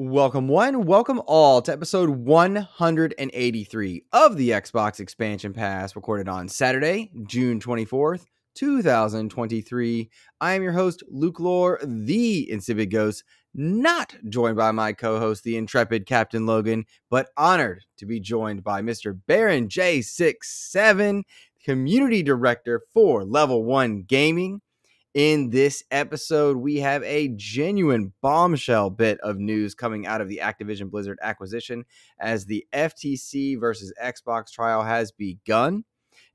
Welcome one, welcome all to episode 183 of the Xbox Expansion Pass, recorded on Saturday, June 24th, 2023. I am your host, Luke Lore, the Insipid Ghost, not joined by my co-host, the Intrepid Captain Logan, but honored to be joined by Mr. Baron J67, Community Director for Level 1 Gaming. In this episode, we have a genuine bombshell bit of news coming out of the Activision Blizzard acquisition as the FTC versus Xbox trial has begun.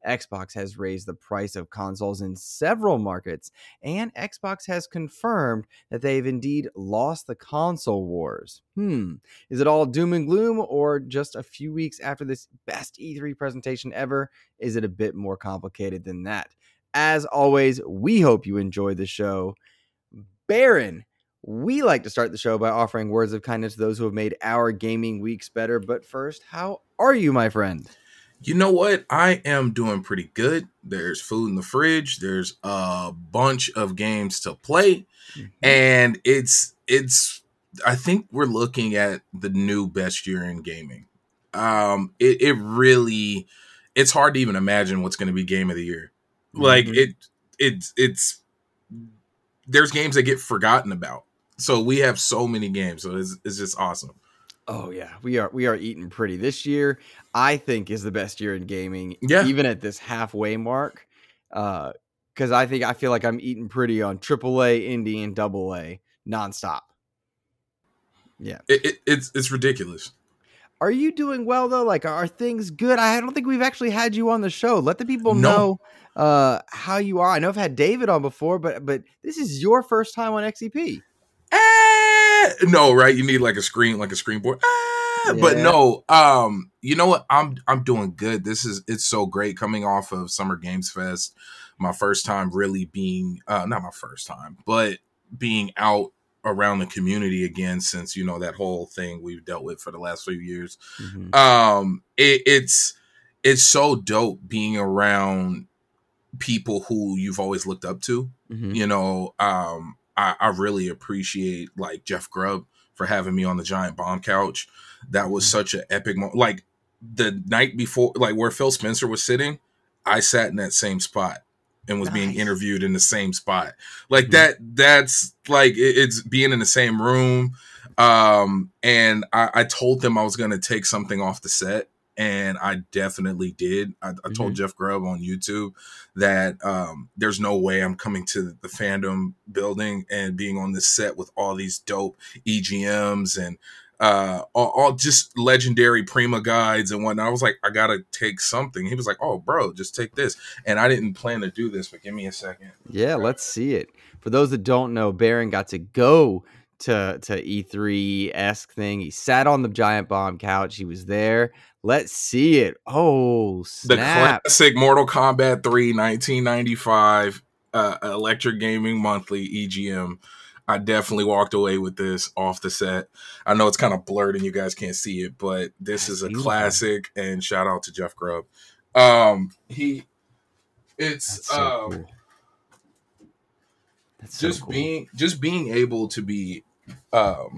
Xbox has raised the price of consoles in several markets, and Xbox has confirmed that they've indeed lost the console wars. Is it all doom and gloom, or just a few weeks after this best E3 presentation ever? Is it a bit more complicated than that? As always, we hope you enjoy the show. Baron, we like to start the show by offering words of kindness to those who have made our gaming weeks better. But first, how are you, my friend? You know what? I am doing pretty good. There's food in the fridge. There's a bunch of games to play. And it's. I think we're looking at the new best year in gaming. It's hard to even imagine what's going to be game of the year. Like there's games that get forgotten about. So we have so many games. So it's just awesome. Oh yeah. We are eating pretty this year. I think is the best year in gaming. Yeah. Even at this halfway mark. Cause I feel like I'm eating pretty on AAA, indie, and AA nonstop. Yeah. It's ridiculous. Are you doing well though? Like, are things good? I don't think we've actually had you on the show. Let the people know how you are. I know I've had David on before, but this is your first time on XCP. No, right? You need like a screen board. Yeah. But no, you know what? I'm doing good. It's so great coming off of Summer Games Fest. My first time really being not my first time, but being out around the community again since, you know, that whole thing we've dealt with for the last few years. Mm-hmm. It's so dope being around people who you've always looked up to. Mm-hmm. You know, I really appreciate like Jeff Grubb for having me on the Giant Bomb couch. That was such an epic moment. Like the night before, like where Phil Spencer was sitting, I sat in that same spot and was being interviewed in the same spot. Like that's like, it's being in the same room. And I told them I was going to take something off the set. And I definitely did. I told Jeff Grubb on YouTube that there's no way I'm coming to the fandom building and being on this set with all these dope EGMs and all just legendary Prima guides and whatnot. I was like, I gotta take something. He was like, oh, bro, just take this. And I didn't plan to do this, but give me a second. Yeah, let's see it. For those that don't know, Baron got to go to E3-esque thing. He sat on the Giant Bomb couch. He was there. Let's see it. Oh, snap. The classic Mortal Kombat 3, 1995, Electric Gaming Monthly, EGM. I definitely walked away with this off the set. I know it's kind of blurred and you guys can't see it, but this is a classic. And shout out to Jeff Grubb. That's so cool. That's just so cool. being able to be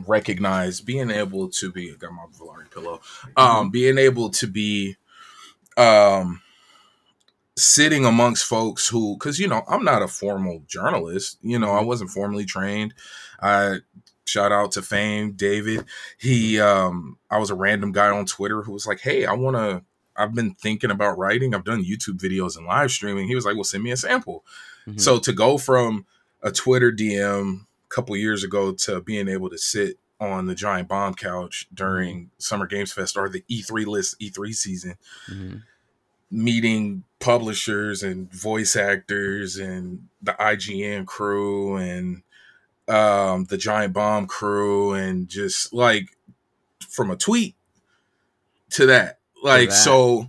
recognized, being able to be. I got my Valari pillow. Being able to be sitting amongst folks who, because, you know, I'm not a formal journalist. You know, I wasn't formally trained. Shout out to Fame, David. He, I was a random guy on Twitter who was like, hey, I've been thinking about writing. I've done YouTube videos and live streaming. He was like, well, send me a sample. Mm-hmm. So to go from a Twitter DM a couple years ago to being able to sit on the Giant Bomb couch during Summer Games Fest or the E3 list, E3 season, meeting publishers and voice actors and the IGN crew and the Giant Bomb crew, and just like from a tweet to that. So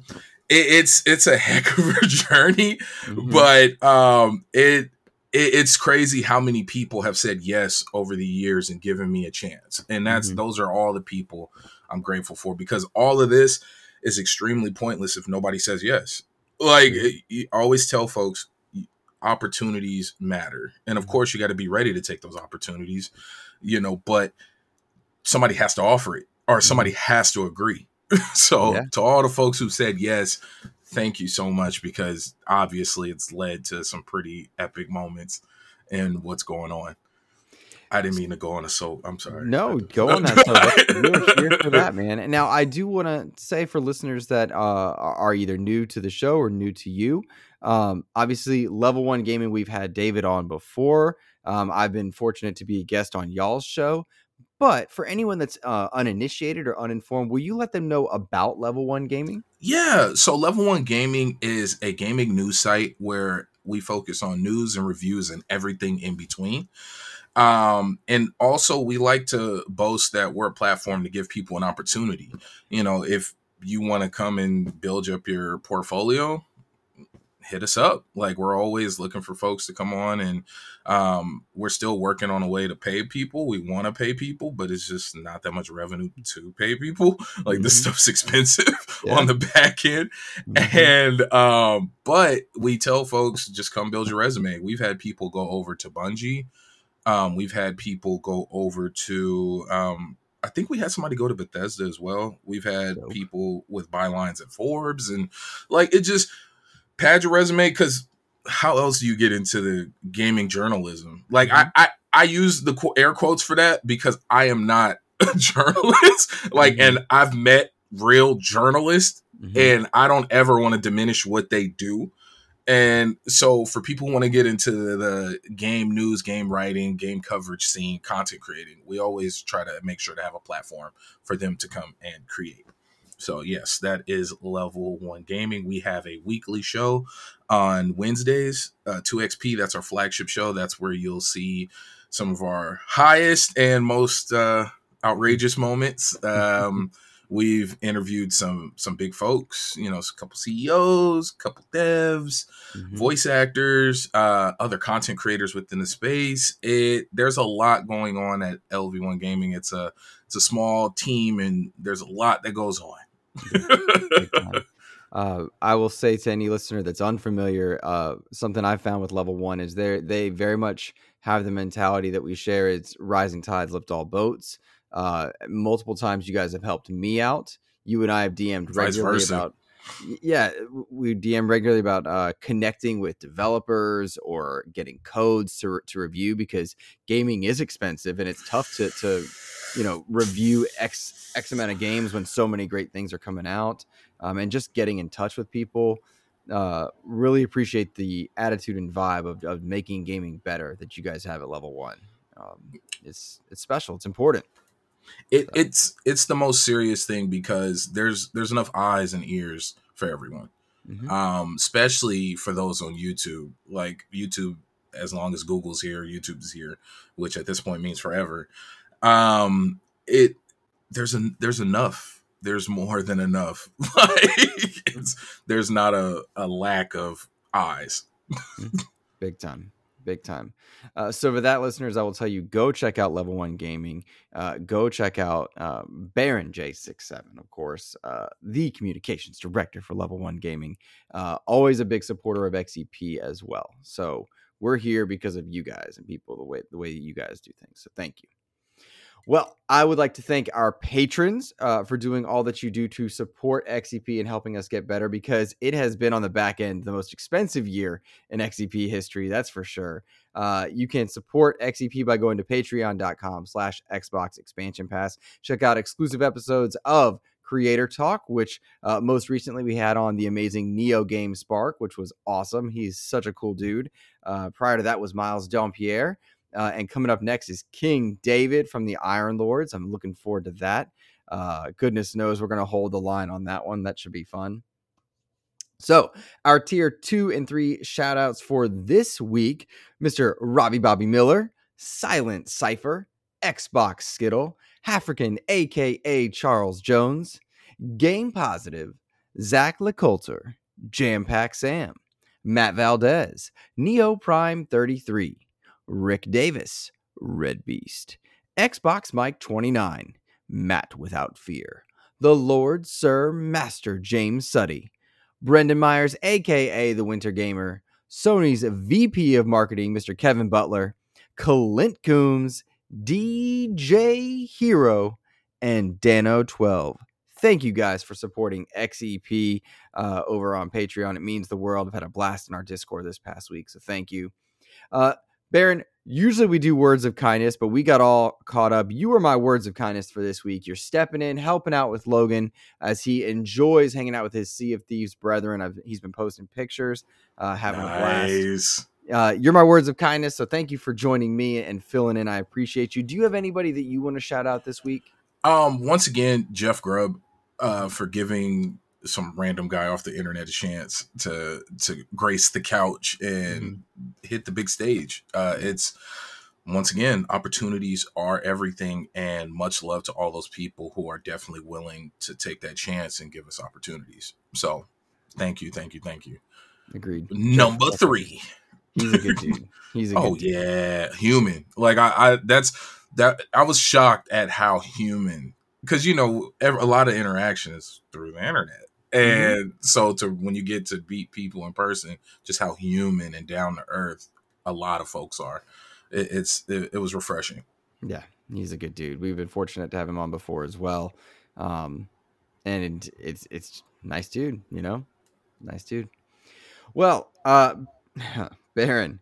it's a heck of a journey, mm-hmm. but it's crazy how many people have said yes over the years and given me a chance. And that's mm-hmm. those are all the people I'm grateful for, because all of this is extremely pointless if nobody says yes. Like, I always tell folks, opportunities matter. And of course, you got to be ready to take those opportunities, you know, but somebody has to offer it or somebody has to agree. So yeah. to all the folks who said yes, thank you so much, because obviously it's led to some pretty epic moments in what's going on. I didn't mean to go on a soap. I'm sorry. No, go on that soap. We're here for that, man. And now I do want to say for listeners that are either new to the show or new to you, obviously Level 1 Gaming, we've had David on before. I've been fortunate to be a guest on y'all's show. But for anyone that's uninitiated or uninformed, will you let them know about Level 1 Gaming? Yeah. So Level 1 Gaming is a gaming news site where we focus on news and reviews and everything in between. And also we like to boast that we're a platform to give people an opportunity. You know, if you want to come and build up your portfolio, hit us up. Like, we're always looking for folks to come on, and we're still working on a way to pay people. We want to pay people, but it's just not that much revenue to pay people. Like, mm-hmm. this stuff's expensive yeah. on the back end. Mm-hmm. And but we tell folks, just come build your resume. We've had people go over to Bungie. We've had people go over to, I think we had somebody go to Bethesda as well. We've had people with bylines at Forbes, and like, it just pad your resume. 'Cause how else do you get into the gaming journalism? Like mm-hmm. I use the air quotes for that because I am not a journalist. Like, mm-hmm. and I've met real journalists mm-hmm. and I don't ever want to diminish what they do. And so for people who want to get into the game news, game writing, game coverage scene, content creating, we always try to make sure to have a platform for them to come and create. So, yes, that is Level 1 Gaming. We have a weekly show on Wednesdays, 2XP. That's our flagship show. That's where you'll see some of our highest and most outrageous moments. We've interviewed some big folks, you know, a couple CEOs, a couple devs, mm-hmm. voice actors, other content creators within the space. There's a lot going on at LV1 Gaming. It's a small team, and there's a lot that goes on. I will say to any listener that's unfamiliar, something I found with Level 1 is they very much have the mentality that we share. It's rising tides lift all boats. Multiple times you guys have helped me out. You and I have DM'd regularly about, we DM regularly about connecting with developers or getting codes to review, because gaming is expensive and it's tough to you know, review X amount of games when so many great things are coming out. And just getting in touch with people. Really appreciate the attitude and vibe of making gaming better that you guys have at Level 1. It's special. It's important. It's the most serious thing, because there's enough eyes and ears for everyone, mm-hmm. Especially for those on YouTube. Like, YouTube, as long as Google's here, YouTube's here, which at this point means forever. There's enough. There's more than enough. Like, there's not a lack of eyes. Big time. Big time. So for that, listeners, I will tell you, go check out Level 1 Gaming. Go check out Baron J67, of course, the communications director for Level 1 Gaming. Always a big supporter of XEP as well. So we're here because of you guys and people, the way that you guys do things. So thank you. Well, I would like to thank our patrons for doing all that you do to support XCP and helping us get better, because it has been on the back end the most expensive year in XCP history. That's for sure. You can support XCP by going to patreon.com/Xbox Expansion Pass. Check out exclusive episodes of Creator Talk, which most recently we had on the amazing Neo Game Spark, which was awesome. He's such a cool dude. Prior to that was Miles Dompierre. And coming up next is King David from the Iron Lords. I'm looking forward to that. Goodness knows we're going to hold the line on that one. That should be fun. So our tier 2 and 3 shout outs for this week: Mr. Robbie Bobby Miller, Silent Cypher, Xbox Skittle, African, a.k.a. Charles Jones, Game Positive, Zach LeCoulter, Jam-Pack Sam, Matt Valdez, Neo Prime 33, Rick Davis, Red Beast, Xbox Mike 29, Matt Without Fear, The Lord Sir Master James Suddy, Brendan Myers, a.k.a. The Winter Gamer, Sony's VP of Marketing, Mr. Kevin Butler, Clint Coombs, DJ Hero, and Dano12. Thank you guys for supporting XEP over on Patreon. It means the world. I've had a blast in our Discord this past week, so thank you. Baron, usually we do words of kindness, but we got all caught up. You were my words of kindness for this week. You're stepping in, helping out with Logan as he enjoys hanging out with his Sea of Thieves brethren. He's been posting pictures, having a blast. You're my words of kindness, so thank you for joining me and filling in. I appreciate you. Do you have anybody that you want to shout out this week? Once again, Jeff Grubb for giving some random guy off the internet a chance to grace the couch and hit the big stage. It's once again, opportunities are everything, and much love to all those people who are definitely willing to take that chance and give us opportunities. So thank you. Thank you. Thank you. Agreed. Number three. He's a good dude. He's a good dude. Oh yeah. Human. Like I was shocked at how human, because, you know, a lot of interaction is through the internet. And so when you get to meet people in person, just how human and down to earth a lot of folks are, it was refreshing. Yeah, he's a good dude. We've been fortunate to have him on before as well. And it's nice dude, you know, nice dude. Well, Baron,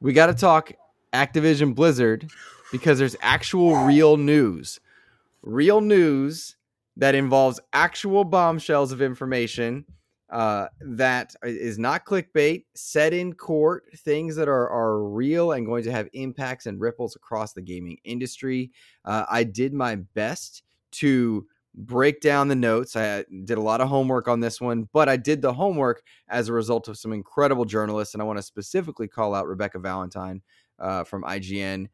we got to talk Activision Blizzard because there's actual real news that involves actual bombshells of information that is not clickbait, said in court, things that are real and going to have impacts and ripples across the gaming industry. I did my best to break down the notes. I did a lot of homework on this one, but I did the homework as a result of some incredible journalists, and I want to specifically call out Rebecca Valentine from IGN.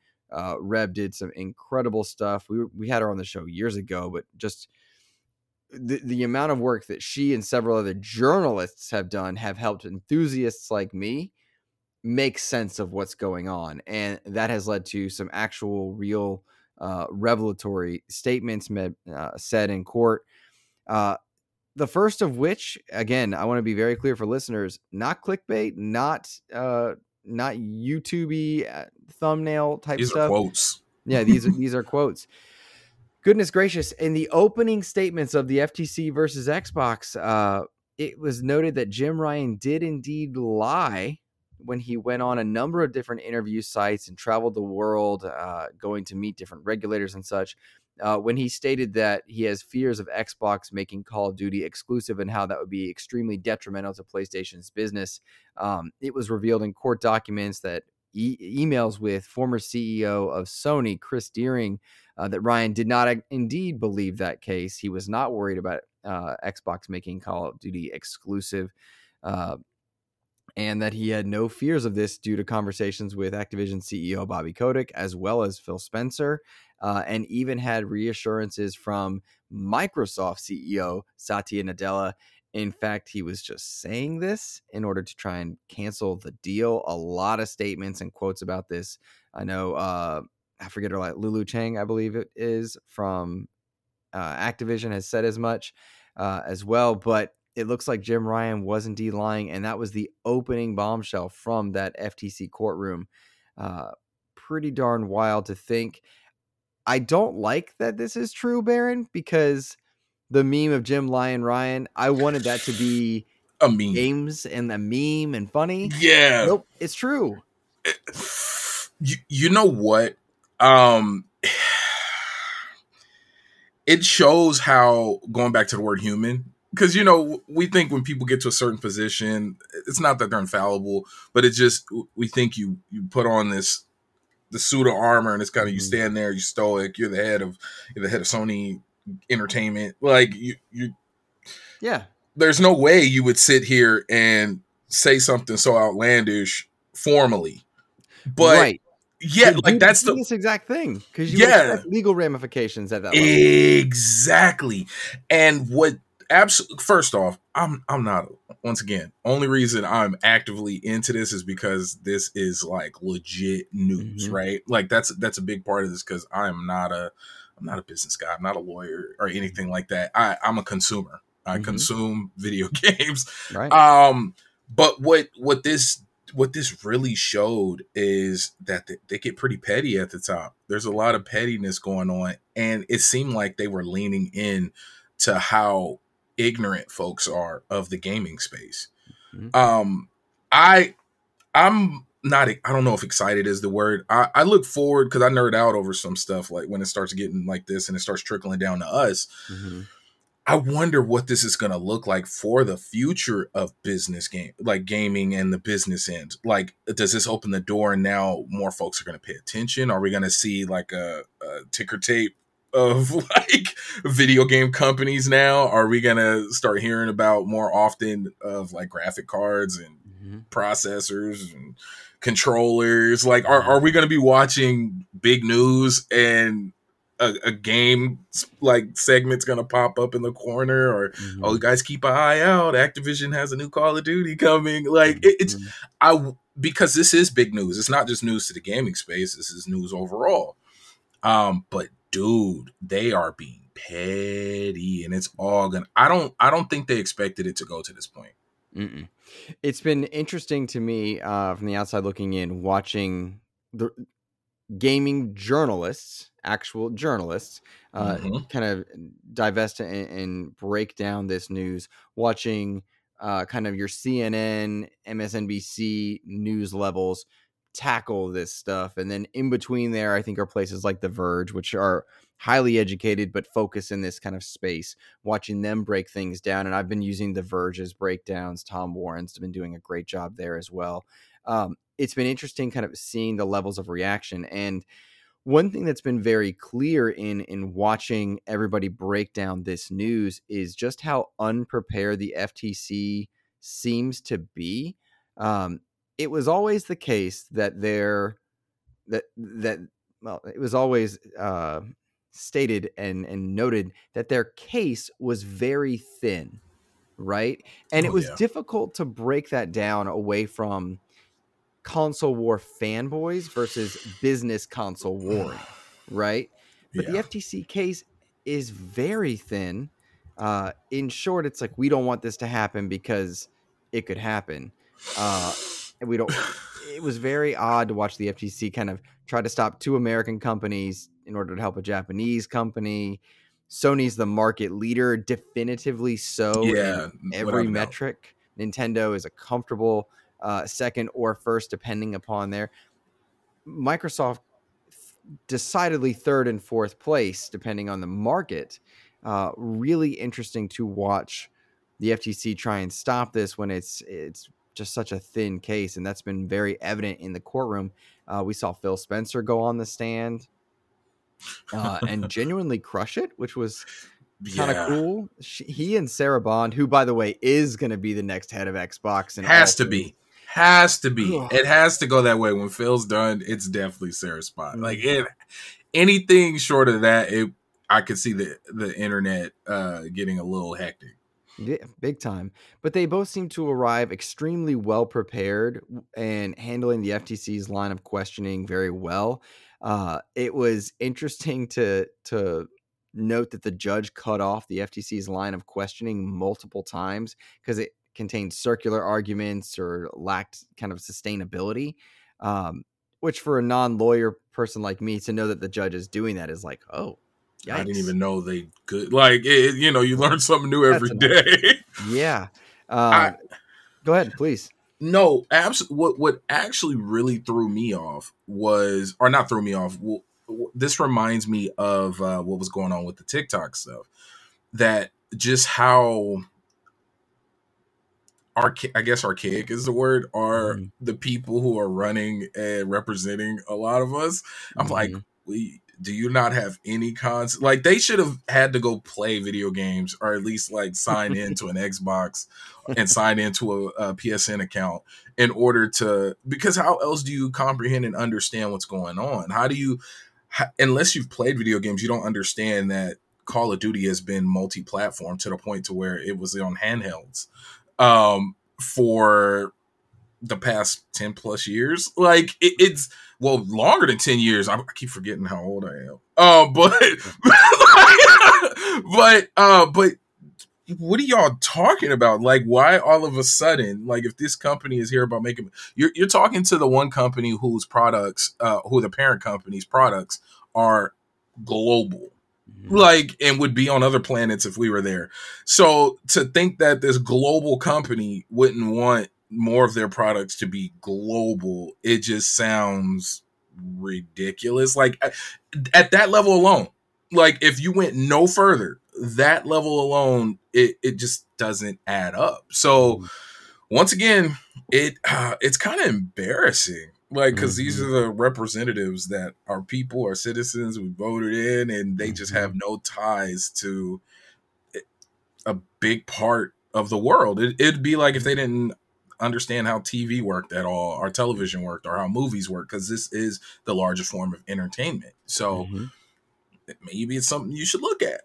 Reb did some incredible stuff. We had her on the show years ago, but just the amount of work that she and several other journalists have done have helped enthusiasts like me make sense of what's going on. And that has led to some actual real revelatory statements said in court. The first of which, again, I want to be very clear for listeners, not clickbait, not YouTube-y thumbnail type these stuff. These are quotes. Yeah, these are quotes. Goodness gracious. In the opening statements of the FTC versus Xbox, it was noted that Jim Ryan did indeed lie when he went on a number of different interview sites and traveled the world, going to meet different regulators and such, when he stated that he has fears of Xbox making Call of Duty exclusive and how that would be extremely detrimental to PlayStation's business. It was revealed in court documents that emails with former CEO of Sony, Chris Deering, that Ryan did not indeed believe that case. He was not worried about Xbox making Call of Duty exclusive, and that he had no fears of this due to conversations with Activision CEO Bobby Kotick, as well as Phil Spencer, and even had reassurances from Microsoft CEO Satya Nadella. In fact, he was just saying this in order to try and cancel the deal. A lot of statements and quotes about this. I know, I forget her, like Lulu Chang, I believe it is, from Activision, has said as much as well, but it looks like Jim Ryan was indeed lying, and that was the opening bombshell from that FTC courtroom. Pretty darn wild to think. I don't like that this is true, Baron, because the meme of Jim lying Ryan, I wanted that to be a meme. Games and a meme and funny. Yeah. Nope, it's true. You know what? It shows how, going back to the word human, because, you know, we think when people get to a certain position, it's not that they're infallible, but it just, we think you put on the suit of armor, and it's kind of, you stand there, you're stoic, you're the head of Sony Entertainment. Like you yeah, there's no way you would sit here and say something so outlandish formally, but right. Yeah, like that's the this exact thing, because you expect legal ramifications at that level. Exactly. And what absolutely. First off, I'm not, once again, only reason I'm actively into this is because this is like legit news, mm-hmm. right? Like that's a big part of this, because I'm not a business guy. I'm not a lawyer or anything like that. I'm a consumer. I mm-hmm. consume video games. Right. But what this really showed is that they get pretty petty at the top. There's a lot of pettiness going on, and it seemed like they were leaning in to how ignorant folks are of the gaming space. Mm-hmm. I don't know if excited is the word. I look forward, because I nerd out over some stuff, like when it starts getting like this and it starts trickling down to us. Mm-hmm. I wonder what this is going to look like for the future of business game, like gaming and the business end. Like, does this open the door and now more folks are going to pay attention? Are we going to see like a ticker tape of like video game companies now? Are we gonna start hearing about more often of like graphic cards and mm-hmm. processors and controllers? Like, are we gonna be watching big news and a game like segment's gonna pop up in the corner, or mm-hmm. oh, guys, keep an eye out, Activision has a new Call of Duty coming? Like because this is big news. It's not just news to the gaming space. This is news overall. But dude, they are being petty, and it's all gonna. I don't think they expected it to go to this point. Mm-mm. It's been interesting to me from the outside looking in, watching the gaming journalists, actual journalists, mm-hmm. kind of divest and break down this news. Watching kind of your CNN, MSNBC news levels tackle this stuff, and then in between there I think are places like The Verge, which are highly educated but focus in this kind of space, watching them break things down. And I've been using The Verge's breakdowns. Tom Warren's been doing a great job there as well. It's been interesting kind of seeing the levels of reaction, and one thing that's been very clear in watching everybody break down this news is just how unprepared the FTC seems to be. It was always the case that it was always stated and noted that their case was very thin, right? And it was difficult to break that down away from console war fanboys versus business console warring, right? But the FTC case is very thin. In short, it's like, we don't want this to happen because it could happen. It was very odd to watch the FTC kind of try to stop two American companies in order to help a Japanese company. Sony's the market leader, definitively so in every metric. Nintendo is a comfortable second or first, depending upon there. Microsoft decidedly third and fourth place, depending on the market. Really interesting to watch the FTC try and stop this when it's just such a thin case, and that's been very evident in the courtroom. We saw Phil Spencer go on the stand and genuinely crush it, which was kind of cool. He and Sarah Bond, who, by the way, is going to be the next head of Xbox, and has to be. It has to go that way. When Phil's done, it's definitely Sarah's spot. Like, anything short of that, I could see the internet getting a little hectic. Yeah, big time. But they both seem to arrive extremely well prepared and handling the FTC's line of questioning very well. It was interesting to note that the judge cut off the FTC's line of questioning multiple times because it contained circular arguments or lacked kind of sustainability, which for a non-lawyer person like me to know that the judge is doing that is like, oh. Yikes. I didn't even know they could. Like, you learn something new every day. Yeah. Go ahead, please. No, absolutely. What actually really threw me off was, or not threw me off. Well, this reminds me of what was going on with the TikTok stuff. That just how archaic is the word, are the people who are running and representing a lot of us. I'm like, do you not have any cons? Like, they should have had to go play video games, or at least like sign into an Xbox and sign into a PSN account in order to, because how else do you comprehend and understand what's going on? Unless you've played video games, you don't understand that Call of Duty has been multi-platform to the point to where it was on handhelds for the past 10 plus years. Like it's well, longer than 10 years. I keep forgetting how old I am. But what are y'all talking about? Like, why all of a sudden, like, if this company is here about making, you're talking to the one company whose products, who the parent company's products are global, like, and would be on other planets if we were there. So to think that this global company wouldn't want more of their products to be global, it just sounds ridiculous. Like at that level alone, like if you went no further, that level alone, it just doesn't add up. So once again, it's kind of embarrassing, like, because these are the representatives that our people, our citizens, we voted in, and they just have no ties to a big part of the world. It'd be like if they didn't understand how TV worked at all, or television worked, or how movies work, because this is the largest form of entertainment. So maybe it's something you should look at.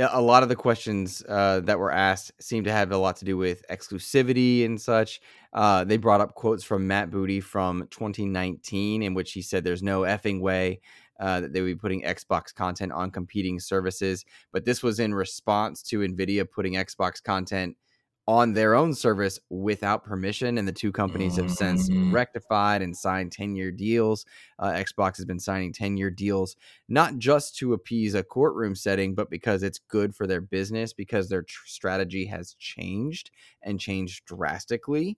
A lot of the questions that were asked seem to have a lot to do with exclusivity and such. They brought up quotes from Matt Booty from 2019 in which he said there's no effing way that they would be putting Xbox content on competing services. But this was in response to NVIDIA putting Xbox content on their own service without permission, and the two companies have since rectified and signed 10-year deals. Xbox has been signing 10-year deals, not just to appease a courtroom setting, but because it's good for their business, because their strategy has changed and changed drastically.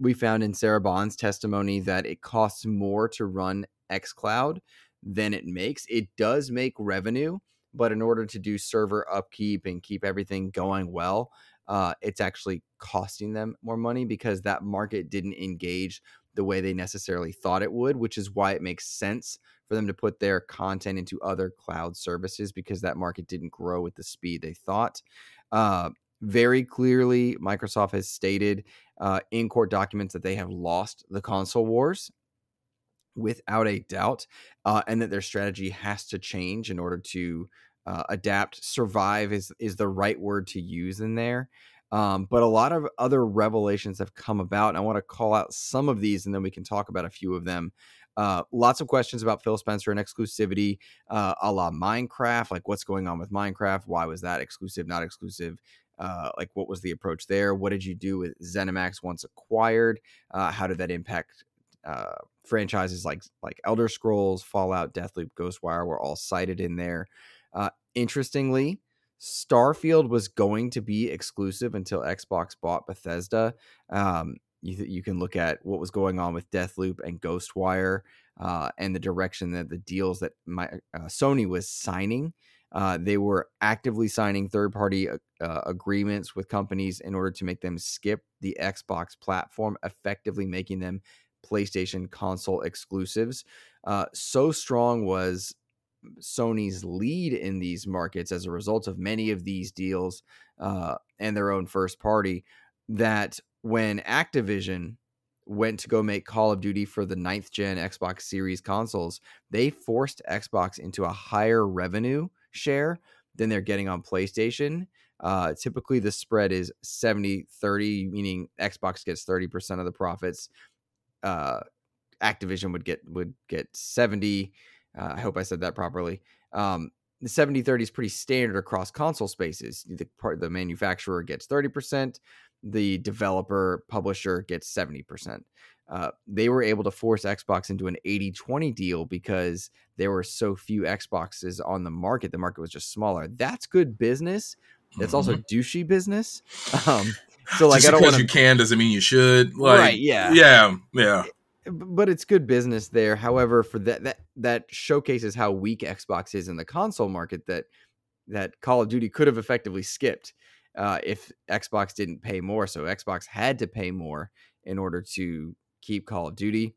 We found in Sarah Bond's testimony that it costs more to run xCloud than it makes. It does make revenue, but in order to do server upkeep and keep everything going well, it's actually costing them more money because that market didn't engage the way they necessarily thought it would, which is why it makes sense for them to put their content into other cloud services because that market didn't grow at the speed they thought. Very clearly, Microsoft has stated in court documents that they have lost the console wars without a doubt, and that their strategy has to change in order to adapt. Survive is the right word to use in there. But a lot of other revelations have come about, and I want to call out some of these, and then we can talk about a few of them. Lots of questions about Phil Spencer and exclusivity, a la Minecraft, like what's going on with Minecraft? Why was that exclusive, not exclusive? Like what was the approach there? What did you do with ZeniMax once acquired? How did that impact franchises like Elder Scrolls, Fallout, Deathloop, Ghostwire were all cited in there. Interestingly, Starfield was going to be exclusive until Xbox bought Bethesda. You can look at what was going on with Deathloop and Ghostwire and the direction that the deals that Sony was signing. They were actively signing third-party agreements with companies in order to make them skip the Xbox platform, effectively making them PlayStation console exclusives. So strong was Sony's lead in these markets as a result of many of these deals and their own first party that when Activision went to go make Call of Duty for the 9th gen Xbox Series consoles, they forced Xbox into a higher revenue share than they're getting on PlayStation. Typically the spread is 70-30, meaning Xbox gets 30% of the profits. Activision would get 70. I hope I said that properly. The 70-30 is pretty standard across console spaces. The manufacturer gets 30%. The developer publisher gets 70%. They were able to force Xbox into an 80-20 deal because there were so few Xboxes on the market. The market was just smaller. That's good business. That's also douchey business. So like, just I don't because you can doesn't mean you should. Like, right? Yeah. Yeah. Yeah. But it's good business there. However, for that showcases how weak Xbox is in the console market that Call of Duty could have effectively skipped if Xbox didn't pay more. So Xbox had to pay more in order to keep Call of Duty.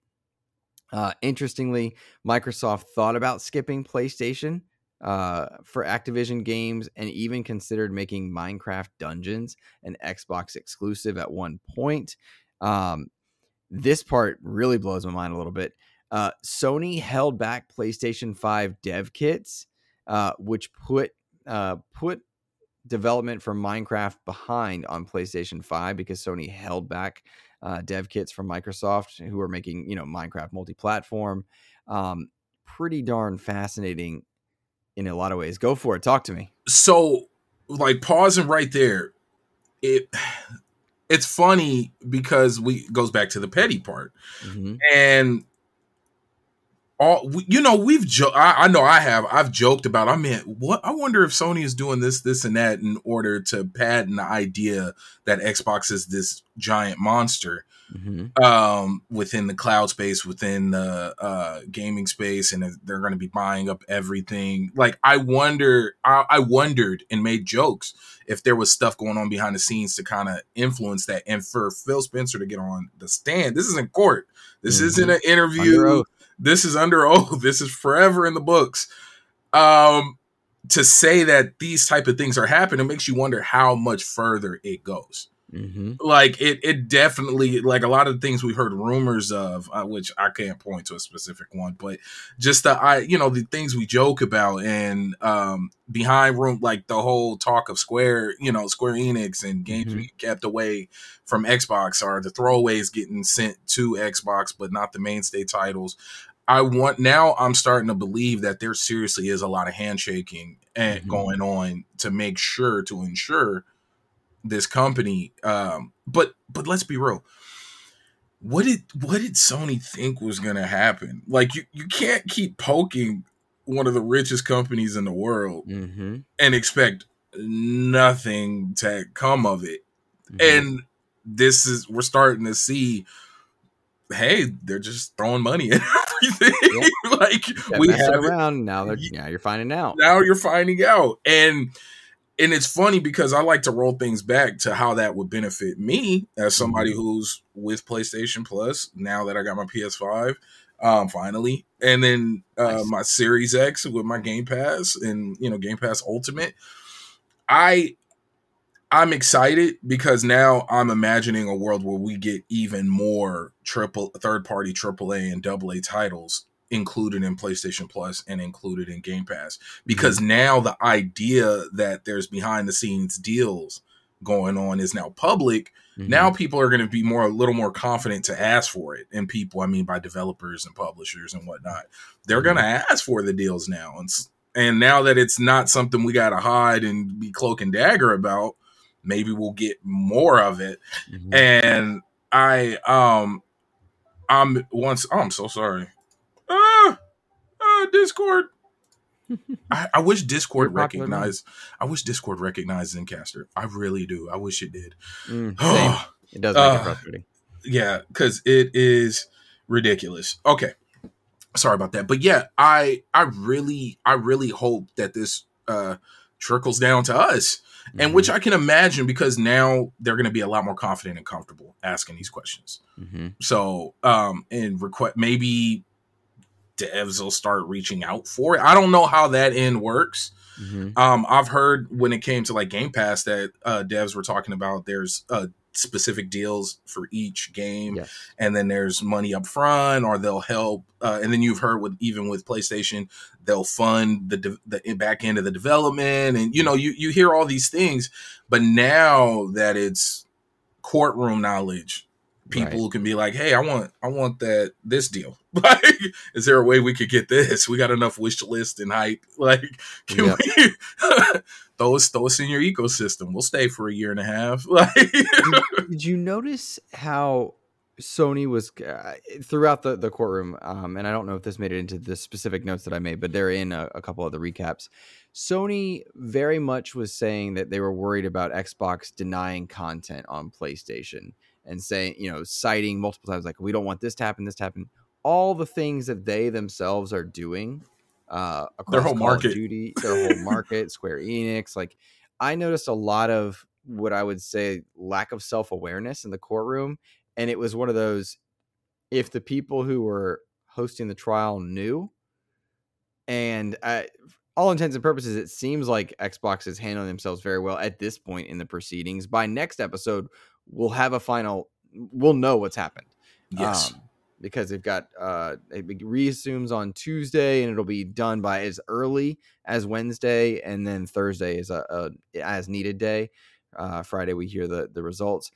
Interestingly, Microsoft thought about skipping PlayStation for Activision games and even considered making Minecraft Dungeons an Xbox exclusive at one point. This part really blows my mind a little bit. Sony held back PlayStation 5 dev kits which put development for Minecraft behind on PlayStation 5 because Sony held back dev kits from Microsoft, who are making, you know, Minecraft multi-platform. Pretty darn fascinating in a lot of ways. Go for it. Talk to me. So, like, pausing right there, it's funny because it goes back to the petty part. Mm-hmm. And I've joked about, I wonder if Sony is doing this and that in order to patent the idea that Xbox is this giant monster, mm-hmm. Within the cloud space, within the gaming space, and they're going to be buying up everything. Like, I wondered and made jokes if there was stuff going on behind the scenes to kind of influence that. And for Phil Spencer to get on the stand, this isn't court. This mm-hmm. isn't an interview. This is under oath. This is forever in the books. To say that these type of things are happening, it makes you wonder how much further it goes. Mm-hmm. Like, it definitely, like, a lot of the things we heard rumors of, which I can't point to a specific one, but just the things we joke about, and behind room, like the whole talk of Square Enix and games mm-hmm. being kept away from Xbox, or the throwaways getting sent to Xbox, but not the mainstay titles. I'm starting to believe that there seriously is a lot of handshaking mm-hmm. going on to ensure this company, but let's be real. What did Sony think was gonna happen? Like, you can't keep poking one of the richest companies in the world mm-hmm. and expect nothing to come of it. Mm-hmm. And we're starting to see, hey, they're just throwing money at everything. Yep. Like, we have around now. Now you're finding out. And it's funny because I like to roll things back to how that would benefit me as somebody who's with PlayStation Plus now that I got my PS5 finally. And then my Series X with my Game Pass and, Game Pass Ultimate. I'm excited because now I'm imagining a world where we get even more third-party AAA and AA titles included in PlayStation Plus and included in Game Pass, because mm-hmm. now the idea that there's behind the scenes deals going on is now public. Mm-hmm. Now people are going to be a little more confident to ask for it. And people, I mean by developers and publishers and whatnot, they're mm-hmm. going to ask for the deals now. And now that it's not something we got to hide and be cloak and dagger about, maybe we'll get more of it. Mm-hmm. And I'm so sorry. Discord. I wish Discord recognized. I wish Discord recognized Zencastr. I really do. I wish it did. It does make it frustrating. Yeah, because it is ridiculous. Okay, sorry about that. But yeah, I really hope that this trickles down to us, mm-hmm. and which I can imagine, because now they're going to be a lot more confident and comfortable asking these questions. Mm-hmm. So, and request maybe. Devs will start reaching out for it. I don't know how that end works. Mm-hmm. I've heard when it came to like Game Pass that devs were talking about there's specific deals for each game, yes. and then there's money up front, or they'll help. And then you've heard with PlayStation, they'll fund the back end of the development, and you hear all these things. But now that it's courtroom knowledge, people right. can be like, hey, I want that this deal. Like, is there a way we could get this? We got enough wish list and hype. Like, can yep. we throw us in your ecosystem? We'll stay for a year and a half. Like, did you notice how Sony was throughout the courtroom? And I don't know if this made it into the specific notes that I made, but they're in a couple of the recaps. Sony very much was saying that they were worried about Xbox denying content on PlayStation. And saying, citing multiple times, like, we don't want this to happen, all the things that they themselves are doing across their whole market, Duty, their whole market, Square Enix. Like, I noticed a lot of what I would say lack of self-awareness in the courtroom. And it was one of those, if the people who were hosting the trial knew, and all intents and purposes, it seems like Xbox is handling themselves very well at this point in the proceedings. By next episode, we'll know what's happened. Yes. because they've got it reassumes on Tuesday and it'll be done by as early as Wednesday, and then Thursday is a as needed day. Friday we hear the results.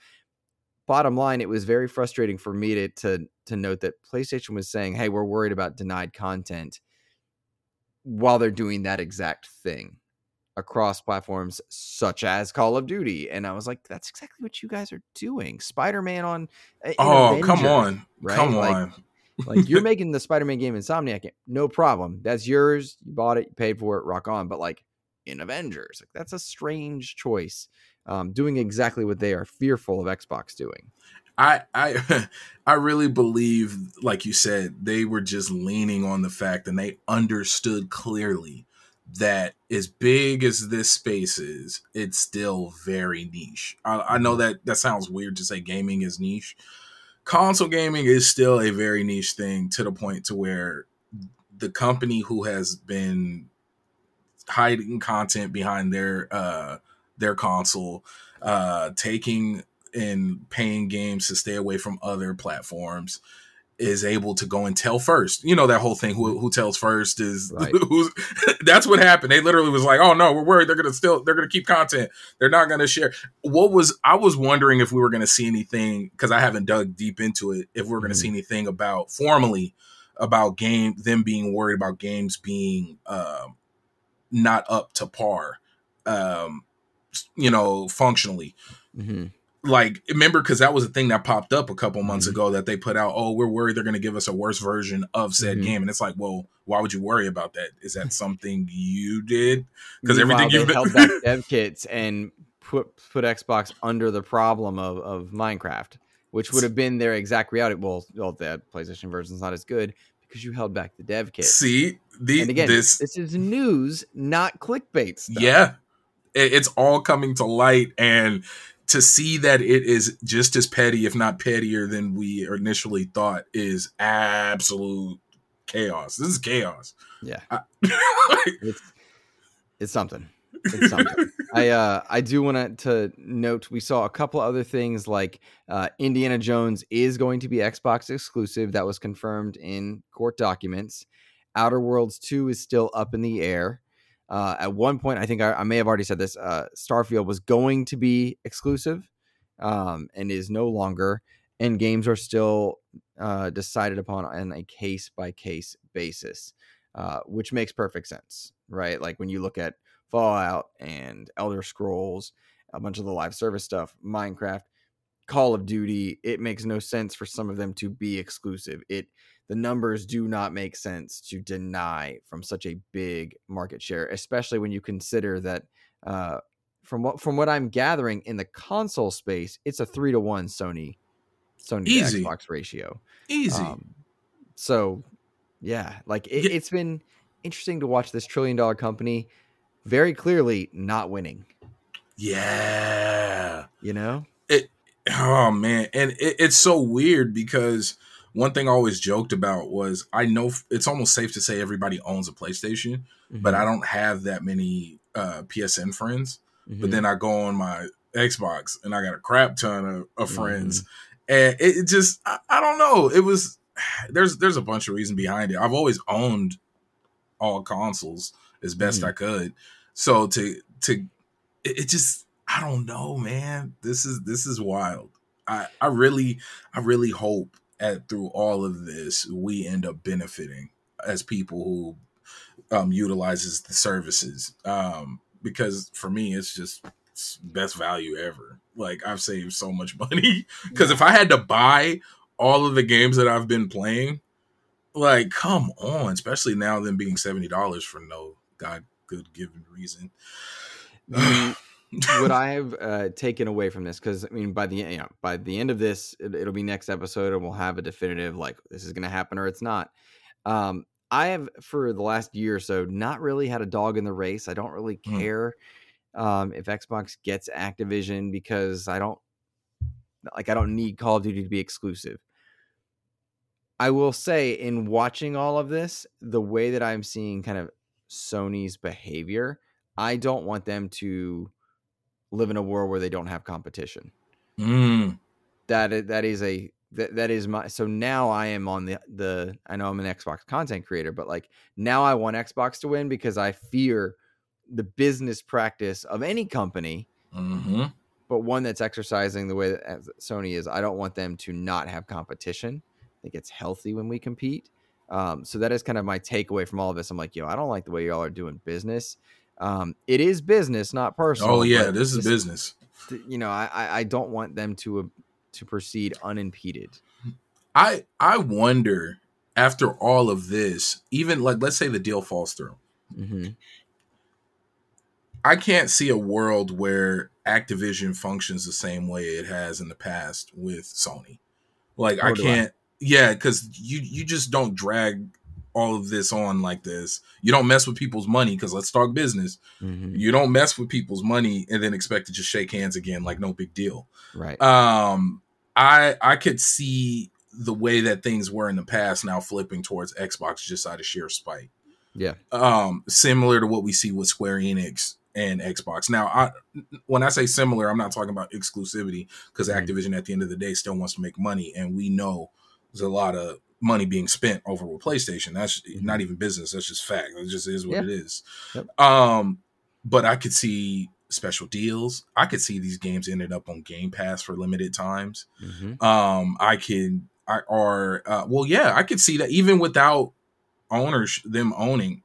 Bottom line, it was very frustrating for me to note that PlayStation was saying, hey, we're worried about denied content, while they're doing that exact thing across platforms such as Call of Duty. And I was like, that's exactly what you guys are doing. Spider-Man on Avengers, come on. Right? Come on. Like you're making the Spider-Man game Insomniac. No problem. That's yours. You bought it, you paid for it, rock on. But like in Avengers, like that's a strange choice. Doing exactly what they are fearful of Xbox doing. I really believe, like you said, they were just leaning on the fact, and they understood clearly that as big as this space is, it's still very niche. I know that sounds weird to say gaming is niche. Console gaming is still a very niche thing, to the point to where the company who has been hiding content behind their console, taking and paying games to stay away from other platforms, is able to go and tell first. You know, that whole thing, who tells first is right. That's what happened. They literally was like, oh no, we're worried. They're going to keep content. They're not going to share. I was wondering if we were going to see anything, because I haven't dug deep into it, if we're going to see anything about formally about them being worried about games being not up to par, functionally. Mm-hmm. Like, remember, because that was a thing that popped up a couple months ago that they put out, oh, we're worried they're going to give us a worse version of said game. And it's like, well, why would you worry about that? Is that something you did? Because everything you've held back dev kits and put Xbox under the problem of Minecraft, which would have been their exact reality. Well, that PlayStation version's not as good because you held back the dev kit. See, this is news, not clickbait stuff. Yeah, it's all coming to light, and to see that it is just as petty, if not pettier than we initially thought, is absolute chaos. This is chaos. Yeah. It's something. It's something. I do want to note, we saw a couple other things, like Indiana Jones is going to be Xbox exclusive. That was confirmed in court documents. Outer Worlds 2 is still up in the air. At one point, I think I may have already said this, Starfield was going to be exclusive and is no longer, and games are still decided upon on a case-by-case basis, which makes perfect sense, right? Like when you look at Fallout and Elder Scrolls, a bunch of the live service stuff, Minecraft, Call of Duty, it makes no sense for some of them to be exclusive. The numbers do not make sense to deny from such a big market share, especially when you consider that from what I'm gathering in the console space, it's a 3-1 Sony to Xbox ratio. Easy. So, yeah, like it's been interesting to watch this $1 trillion company very clearly not winning. Yeah, you know it. Oh man, and it's so weird because. One thing I always joked about was, I know it's almost safe to say everybody owns a PlayStation, but I don't have that many PSN friends. Mm-hmm. But then I go on my Xbox and I got a crap ton of friends. And it just, I don't know. It was, there's a bunch of reason behind it. I've always owned all consoles as best I could. So it just, I don't know, man. This is wild. I really hope through all of this, we end up benefiting as people who utilizes the services. Because for me, it's best value ever. Like, I've saved so much money because if I had to buy all of the games that I've been playing, like, come on, especially now them being $70 for no God good given reason. What I have taken away from this, because I mean, by the end of this, it'll be next episode, and we'll have a definitive, like, this is going to happen or it's not. I have, for the last year or so, not really had a dog in the race. I don't really care if Xbox gets Activision, because I don't need Call of Duty to be exclusive. I will say, in watching all of this, the way that I'm seeing kind of Sony's behavior, I don't want them to live in a world where they don't have competition. That is a That is my, so now I am on the, I know I'm an Xbox content creator, but like now I want Xbox to win because I fear the business practice of any company, mm-hmm. but one that's exercising the way that Sony is. I don't want them to not have competition. I think it's healthy when we compete. So that is kind of my takeaway from all of this. I'm like, yo, I don't like the way y'all are doing business. It is business, not personal. Oh yeah. This is business. You know, I don't want them to proceed unimpeded. I wonder after all of this, even like, let's say the deal falls through. Mm-hmm. I can't see a world where Activision functions the same way it has in the past with Sony. Like I can't, yeah, because you just don't drag all of this on like this. You don't mess with people's money because let's talk business. Mm-hmm. You don't mess with people's money and then expect to just shake hands again like no big deal. Right. I could see the way that things were in the past now flipping towards Xbox just out of sheer spite. Yeah. Similar to what we see with Square Enix and Xbox. Now, when I say similar, I'm not talking about exclusivity because mm-hmm. Activision at the end of the day still wants to make money. And we know there's a lot of money being spent over with PlayStation. That's mm-hmm. not even business. That's just fact. It just is what it is. Yep. But I could see special deals. I could see these games ended up on Game Pass for limited times. Mm-hmm. I could see that even without them owning.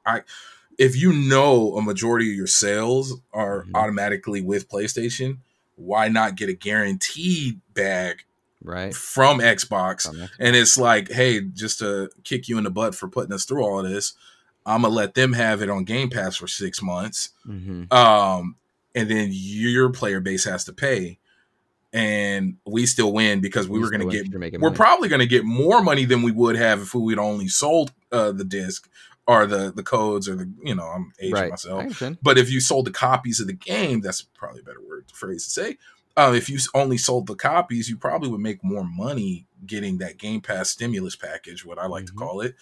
If you know a majority of your sales are mm-hmm. automatically with PlayStation, why not get a guaranteed bag right from Xbox? And it's like, hey, just to kick you in the butt for putting us through all of this, I'm gonna let them have it on Game Pass for 6 months. Mm-hmm. And then your player base has to pay, and we still win because we're probably going to get more money than we would have if we'd only sold the disc or the codes or the, you know, I'm aging myself. But if you sold the copies of the game, that's probably a better phrase to say. If you only sold the copies, you probably would make more money getting that Game Pass stimulus package, what I like mm-hmm. to call it,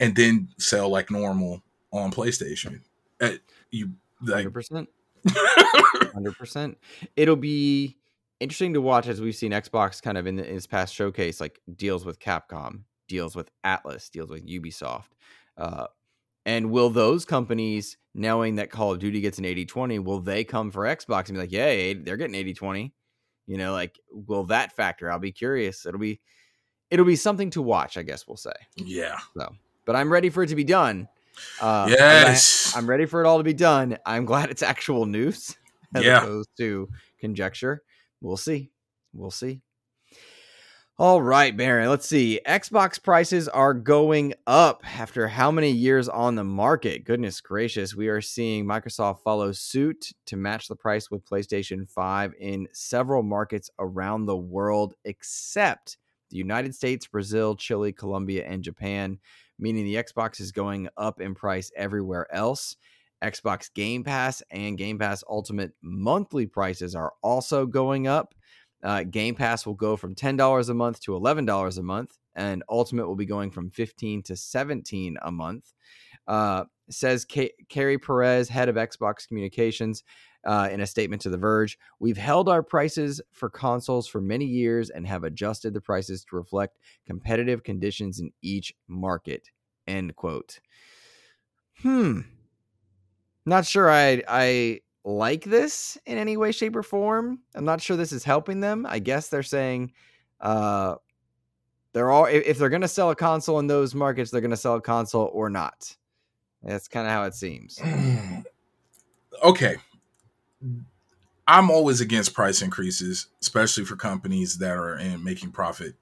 and then sell like normal on PlayStation. You like 100%. 100%. It'll be interesting to watch as we've seen Xbox kind of in its past showcase, like deals with Capcom, deals with Atlas, deals with Ubisoft. And will those companies, knowing that Call of Duty gets an 80-20, will they come for Xbox and be like, yay, they're getting 80-20? You know, like, will that factor? I'll be curious. It'll be something to watch, I guess we'll say. Yeah. So, but I'm ready for it to be done. Yes. I'm ready for it all to be done. I'm glad it's actual news as opposed to conjecture. We'll see. All right, Baron, let's see. Xbox prices are going up after how many years on the market? Goodness gracious. We are seeing Microsoft follow suit to match the price with PlayStation 5 in several markets around the world, except the United States, Brazil, Chile, Colombia, and Japan, meaning the Xbox is going up in price everywhere else. Xbox Game Pass and Game Pass Ultimate monthly prices are also going up. Game Pass will go from $10 a month to $11 a month, and Ultimate will be going from $15 to $17 a month. Says Carrie Perez, head of Xbox Communications, in a statement to The Verge, we've held our prices for consoles for many years and have adjusted the prices to reflect competitive conditions in each market, end quote. Not sure I like this in any way, shape, or form. I'm not sure this is helping them. I guess they're saying if they're going to sell a console in those markets, they're going to sell a console or not. That's kind of how it seems. Okay. I'm always against price increases, especially for companies that are in making profit,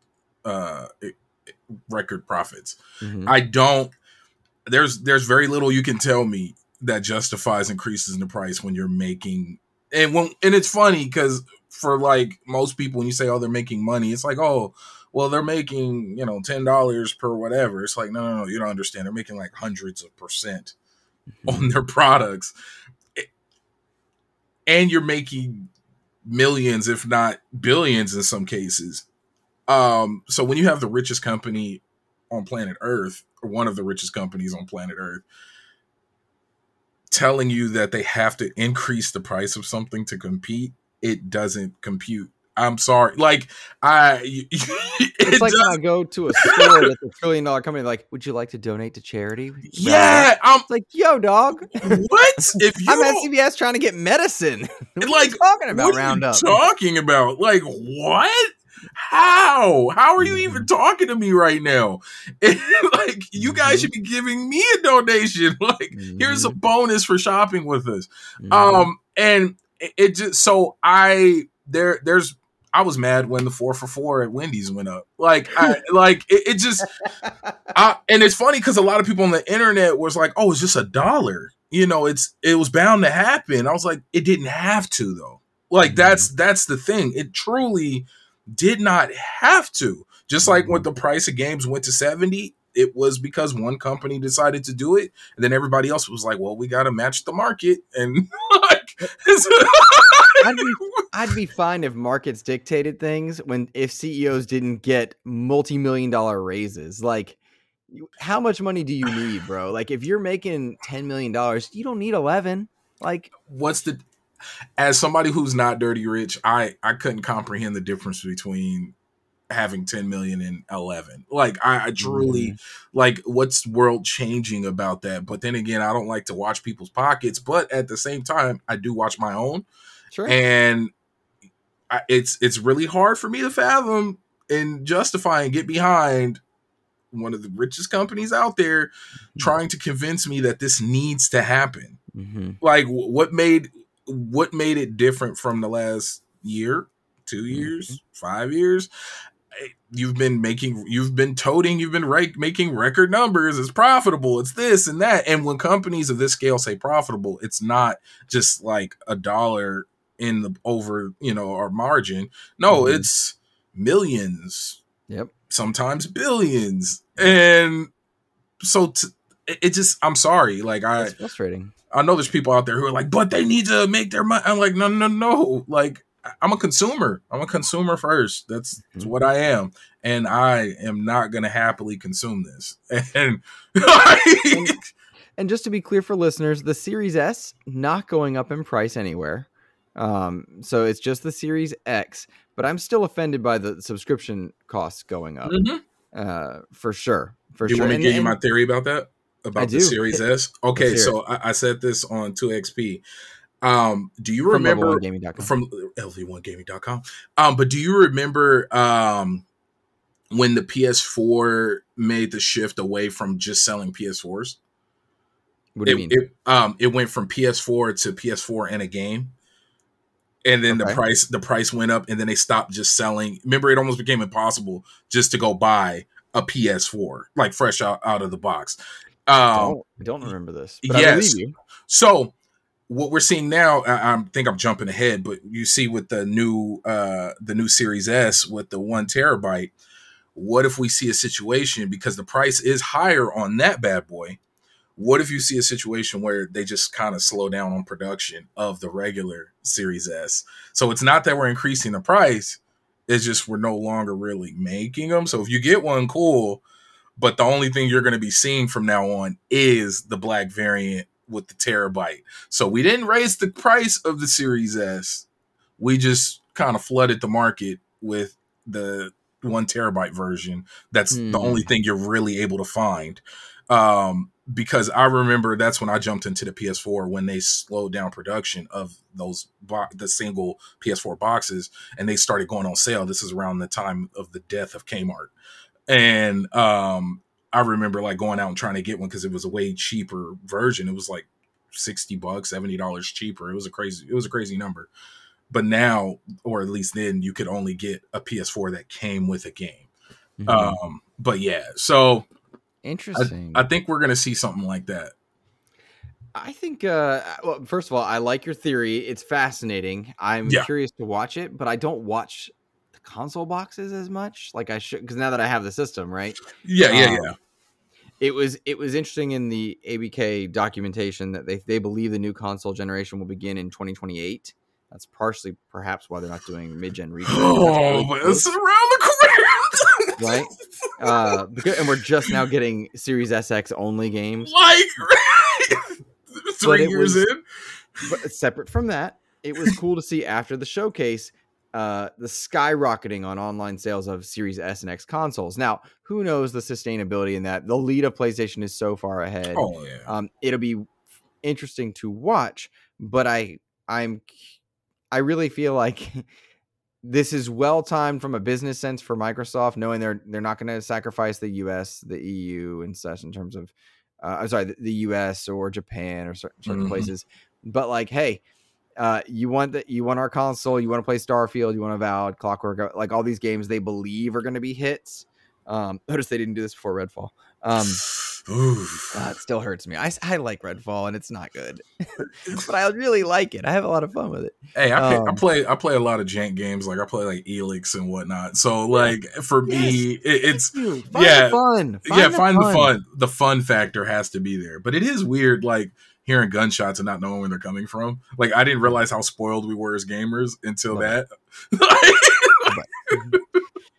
record profits. Mm-hmm. There's very little you can tell me that justifies increases in the price when you're making, and it's funny because for like most people, when you say, oh, they're making money, it's like, oh, well, they're making, you know, $10 per whatever. It's like, no, you don't understand. They're making like hundreds of percent on their products. And you're making millions, if not billions in some cases. So when you have the richest company on planet Earth, or one of the richest companies on planet Earth, telling you that they have to increase the price of something to compete, it doesn't compute. I'm sorry. Like, it's like when I go to a store that's $1 trillion company, like, would you like to donate to charity? Yeah. I'm like, yo, dog. What? If you I'm at CVS trying to get medicine. What like, are you talking about what Roundup? Talking about? Like, what? How? How are you even talking to me right now? And, like, you guys should be giving me a donation. Like, here's a bonus for shopping with us. And it just so I was mad when the 4 for $4 at Wendy's went up. Like, and it's funny because a lot of people on the internet was like, "Oh, it's just $1." You know, it was bound to happen. I was like, it didn't have to though. Like that's the thing. It truly did not have to. Just like when the price of games went to 70, it was because one company decided to do it, and then everybody else was like, "Well, we got to match the market." And like, I'd be fine if markets dictated things. If CEOs didn't get multi-million-dollar raises, like, how much money do you need, bro? Like, if you're making $10 million, you don't need 11. Like, what's the As somebody who's not dirty rich, I couldn't comprehend the difference between having 10 million and 11. Like, I truly like, what's world changing about that? But then again, I don't like to watch people's pockets, but at the same time, I do watch my own. Sure. And it's really hard for me to fathom and justify and get behind one of the richest companies out there trying to convince me that this needs to happen. Like, what made it different from the last year, 2 years, 5 years? You've been making record numbers. It's profitable. It's this and that. And when companies of this scale say profitable, it's not just like $1 in the over, you know, our margin. No, it's millions. Yep. Sometimes billions. And so it just, I'm sorry. Like, it's frustrating. I know there's people out there who are like, but they need to make their money. I'm like, no. Like, I'm a consumer. I'm a consumer first. That's what I am. And I am not going to happily consume this. And just to be clear for listeners, the Series S not going up in price anywhere. So it's just the Series X. But I'm still offended by the subscription costs going up. For sure. Do you want me to give you my theory about that? About the Series S? Okay, so I said this on 2XP. Do you remember from Level1Gaming.com? But do you remember when the PS4 made the shift away from just selling PS4s? What do you mean? It went from PS4 to PS4 and a game. And then the price went up, and then they stopped just selling. Remember, it almost became impossible just to go buy a PS4, like fresh out of the box. I don't remember this. But yes. I believe you. So what we're seeing now, I think I'm jumping ahead, but you see with the new Series S with the 1 terabyte, what if we see a situation, because the price is higher on that bad boy, what if you see a situation where they just kind of slow down on production of the regular Series S? So it's not that we're increasing the price, it's just we're no longer really making them. So if you get one, cool. But the only thing you're going to be seeing from now on is the black variant with the terabyte. So we didn't raise the price of the Series S. We just kind of flooded the market with the 1 terabyte version. That's the only thing you're really able to find. Because I remember that's when I jumped into the PS4 when they slowed down production of those the single PS4 boxes, and they started going on sale. This is around the time of the death of Kmart. And I remember like going out and trying to get one because it was a way cheaper version. It was like $60, $70 cheaper. It was a crazy number. But now, or at least then, you could only get a PS4 that came with a game. But yeah, so interesting. I think we're gonna see something like that. I think. Well, first of all, I like your theory. It's fascinating. I'm curious to watch it, but I don't watch console boxes as much like I should, because now that I have the system, right? Yeah. It was interesting in the ABK documentation that they believe the new console generation will begin in 2028. That's partially perhaps why they're not doing mid-gen retail. Oh, but this is around the corner, right? And we're just now getting Series SX only games, like 3 years in. But separate from that, it was cool to see after the showcase the skyrocketing on online sales of Series S and X consoles. Now, who knows the sustainability in that? The lead of PlayStation is so far ahead. Oh, yeah. It'll be interesting to watch, but I really feel like this is well timed from a business sense for Microsoft, knowing they're not going to sacrifice the U.S., the EU, and such in terms of the U.S. or Japan or certain places. But like, hey, you want our console, you want to play Starfield, you want Avowed, Clockwork, like all these games they believe are going to be hits. Notice they didn't do this before Redfall. It still hurts me. I like Redfall and it's not good, but I really like it. I have a lot of fun with it. Hey, I play a lot of jank games. Like I play like Elix and whatnot. So like for me, it's fun. Find the fun. The fun factor has to be there, but it is weird. Like hearing gunshots and not knowing where they're coming from. Like I didn't realize how spoiled we were as gamers until that.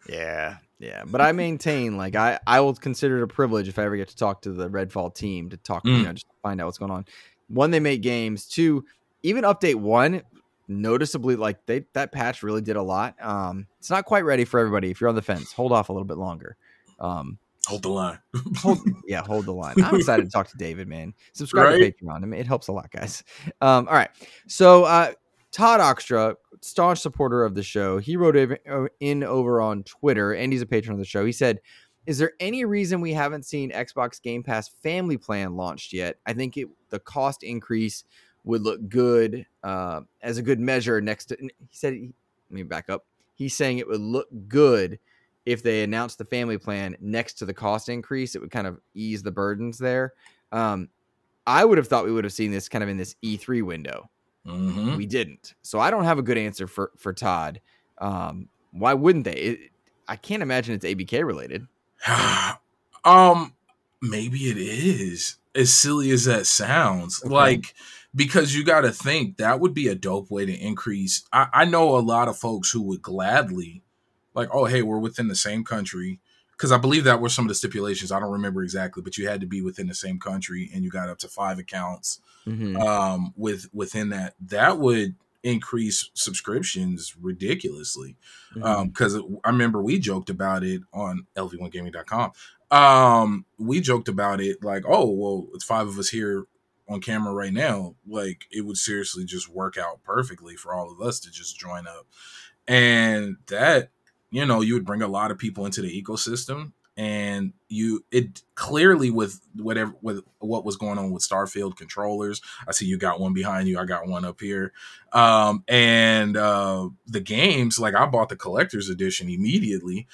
Yeah, but I maintain, like, I will consider it a privilege if I ever get to talk to the Redfall team to talk, you know, just to find out what's going on. One, they make games. Two, even update one, noticeably, like, that patch really did a lot. It's not quite ready for everybody. If you're on the fence, hold off a little bit longer. Hold the line. Hold the line. I'm excited to talk to David, man. Subscribe to Patreon. I mean, it helps a lot, guys. All right. So, Todd Oxtra, staunch supporter of the show, he wrote in over on Twitter, and he's a patron of the show. He said, is there any reason we haven't seen Xbox Game Pass Family Plan launched yet? I think the cost increase would look good as a good measure next to... He said, let me back up. He's saying it would look good if they announced the Family Plan next to the cost increase. It would kind of ease the burdens there. I would have thought we would have seen this kind of in this E3 window. Mm-hmm. We didn't. So I don't have a good answer for Todd. Why wouldn't they? I can't imagine it's ABK related. Maybe it is. As silly as that sounds. Okay. Like, because you got to think that would be a dope way to increase. I know a lot of folks who would gladly, like, oh, hey, we're within the same country. Because I believe that were some of the stipulations. I don't remember exactly, but you had to be within the same country and you got up to 5 accounts within that. That would increase subscriptions ridiculously. Because I remember we joked about it on LV1Gaming.com. We joked about it like, oh, well, it's 5 of us here on camera right now. Like, it would seriously just work out perfectly for all of us to just join up. And that... you know, you would bring a lot of people into the ecosystem, and it clearly with what was going on with Starfield controllers. I see you got one behind you. I got one up here. And the games, like I bought the collector's edition immediately.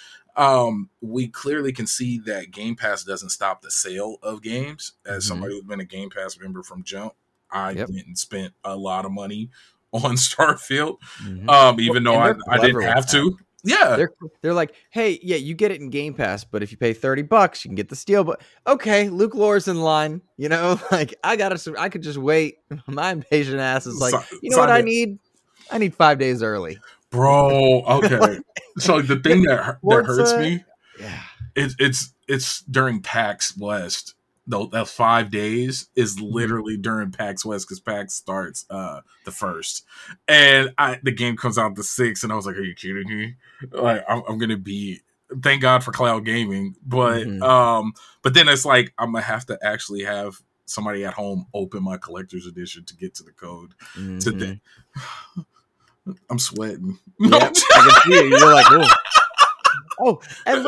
We clearly can see that Game Pass doesn't stop the sale of games. As somebody who's been a Game Pass member from jump, I went and spent a lot of money on Starfield, even though I didn't have to. Yeah, they're like, hey, yeah, you get it in Game Pass, but if you pay $30, you can get the steal. But okay, Luke Lore's in line. You know, like I could just wait. My impatient ass is like, you know what I need? I need 5 days early, bro. Okay, like, so the thing that hurts me, it's during PAX West. Though that 5 days is literally during PAX West because PAX starts the 1st, and the game comes out the 6th, and I was like, "Are you kidding me? Like, I'm gonna be." Thank God for cloud gaming, but but then it's like I'm gonna have to actually have somebody at home open my collector's edition to get to the code. Today, I'm sweating. Yeah, I can see it. You're like, "Whoa." Oh, and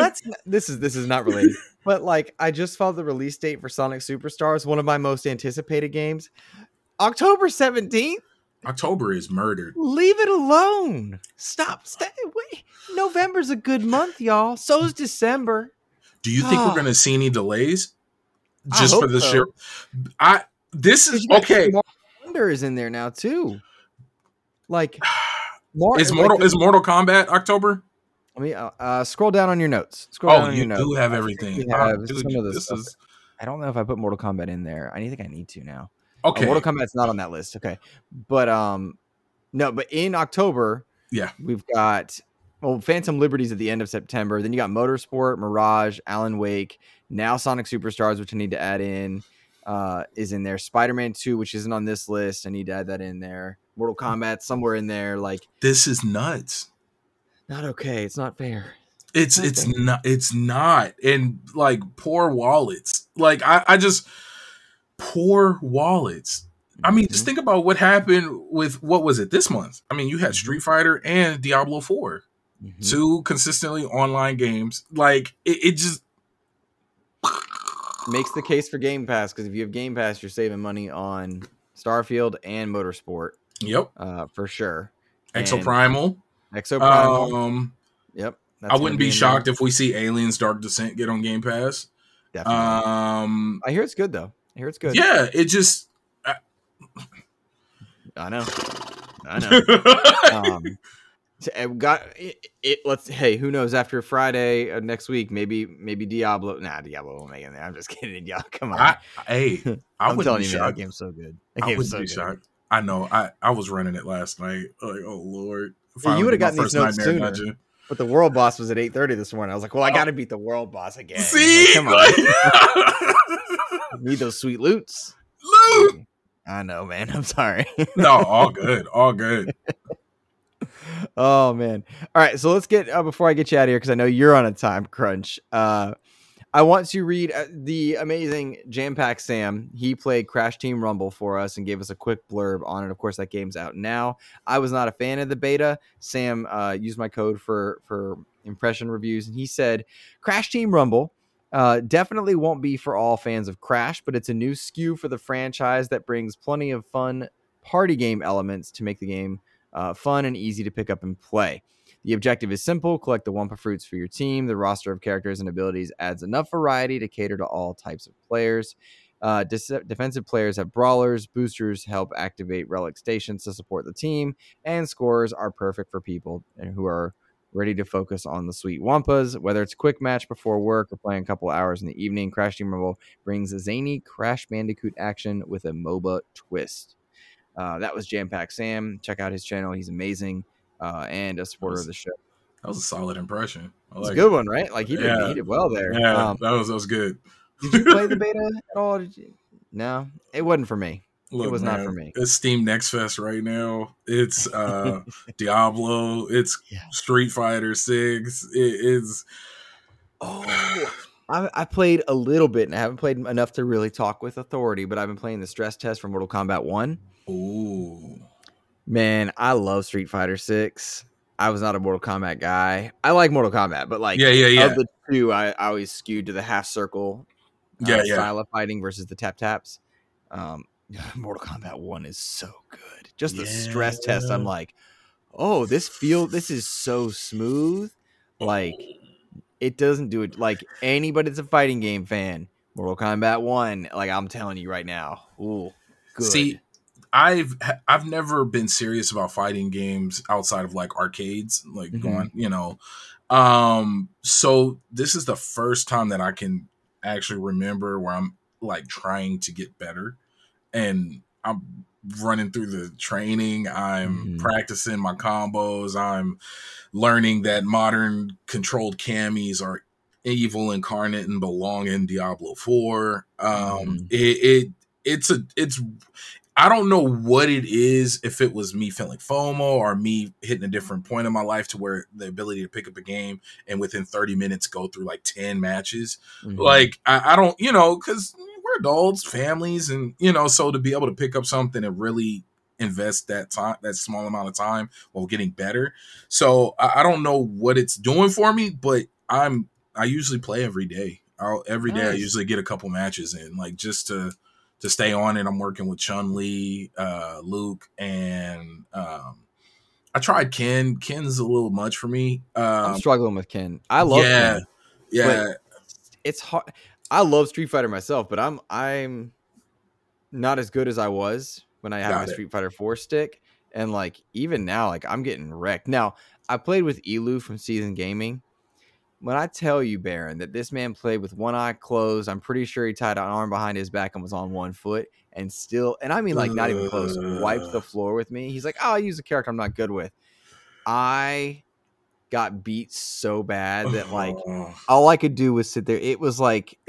this is not related, but like I just found the release date for Sonic Superstars, one of my most anticipated games. October 17th. October is murdered. Leave it alone. Stop. Wait. November's a good month, y'all. So's December. Do you think we're gonna see any delays? Just for the show. This is okay. Wonder is in there now too. Like, is Mortal Kombat October? Let me scroll down on your notes. You do have everything. I don't know if I put Mortal Kombat in there. I think I need to now. Okay, Mortal Kombat's not on that list. Okay, but but in October, we've got Phantom Liberties at the end of September. Then you got Motorsport, Mirage, Alan Wake. Now Sonic Superstars, which I need to add in, is in there. Spider-Man 2, which isn't on this list, I need to add that in there. Mortal Kombat somewhere in there. Like this is nuts. not okay. It's not fair. It's not. And like poor wallets. Like I just poor wallets. I mean, just think about what happened with, what was it this month? I mean, you had Street Fighter and Diablo 4, two consistently online games. Like it just makes the case for Game Pass. 'Cause if you have Game Pass, you're saving money on Starfield and Motorsport. Yep. For sure. Exoprimal. Yep. I wouldn't be shocked if we see Aliens Dark Descent get on Game Pass. Definitely. I hear it's good though. I hear it's good. Yeah. It just, I know. Hey, who knows? After Friday or next week, maybe Diablo. Nah, Diablo won't make it. I'm just kidding, y'all. Come on. I'm telling you, that game's so good. That game's so good. I know. I was running it last night. Like, oh Lord! Yeah, you would have gotten these notes sooner. But the world boss was at 8:30 this morning. I was like, well, I got to beat the world boss again. See, like, come on. Need those sweet loots. Loot. I know, man. I'm sorry. No, all good. All good. Oh, man. All right. So let's get, before I get you out of here, because I know you're on a time crunch. I want to read the amazing Jam Pack Sam. He played Crash Team Rumble for us and gave us a quick blurb on it. Of course, that game's out now. I was not a fan of the beta. Sam used my code for impression reviews. And he said, Crash Team Rumble definitely won't be for all fans of Crash, but it's a new SKU for the franchise that brings plenty of fun party game elements to make the game fun and easy to pick up and play. The objective is simple. Collect the Wumpa Fruits for your team. The roster of characters and abilities adds enough variety to cater to all types of players. Defensive players have brawlers. Boosters help activate relic stations to support the team. And scorers are perfect for people who are ready to focus on the sweet Wampas. Whether it's a quick match before work or playing a couple hours in the evening, Crash Team Rumble brings a zany Crash Bandicoot action with a MOBA twist. That was Jam Pack Sam. Check out his channel. He's amazing and a supporter of the show. That was a solid impression. It's a good one, right? Like he did well there. Yeah, that was good. Did you play the beta at all? No, it wasn't for me. Look, it was not for me. It's Steam Next Fest right now. It's Diablo. It's Street Fighter 6. It's I played a little bit, and I haven't played enough to really talk with authority. But I've been playing the stress test for Mortal Kombat 1. Ooh, man, I love Street Fighter 6. I was not a Mortal Kombat guy. I like Mortal Kombat, but like of the two, I always skewed to the half circle style of fighting versus the tap taps. Mortal Kombat 1 is so good. Just the stress test. I'm like, oh, this is so smooth. Like it doesn't do it. Like anybody that's a fighting game fan, Mortal Kombat 1, like I'm telling you right now. Ooh, good. See, I've never been serious about fighting games outside of like arcades, like going, so this is the first time that I can actually remember where I'm like trying to get better. And I'm running through the training. I'm practicing my combos. I'm learning that modern controlled camis are evil incarnate and belong in Diablo 4. I don't know what it is, if it was me feeling FOMO or me hitting a different point in my life to where the ability to pick up a game and within 30 minutes go through like 10 matches. Like I don't, because we're adults, families, and so to be able to pick up something and really invest that time, that small amount of time while getting better. So I don't know what it's doing for me, but I usually play every day. Every day I usually get a couple matches in, like just to stay on it. I'm working with Chun-Li, Luke, and I tried Ken. Ken's a little much for me. I'm struggling with Ken. I love Ken. Yeah. It's hard. I love Street Fighter myself, but I'm not as good as I was when I had my Street Fighter 4 stick. And like even now, like I'm getting wrecked. Now, I played with Elu from Season Gaming. When I tell you, Baron, that this man played with one eye closed, I'm pretty sure he tied an arm behind his back and was on one foot and still, and I mean like not even close, wiped the floor with me. He's like, oh, I use a character I'm not good with. I got beat so bad that like all I could do was sit there. It was like,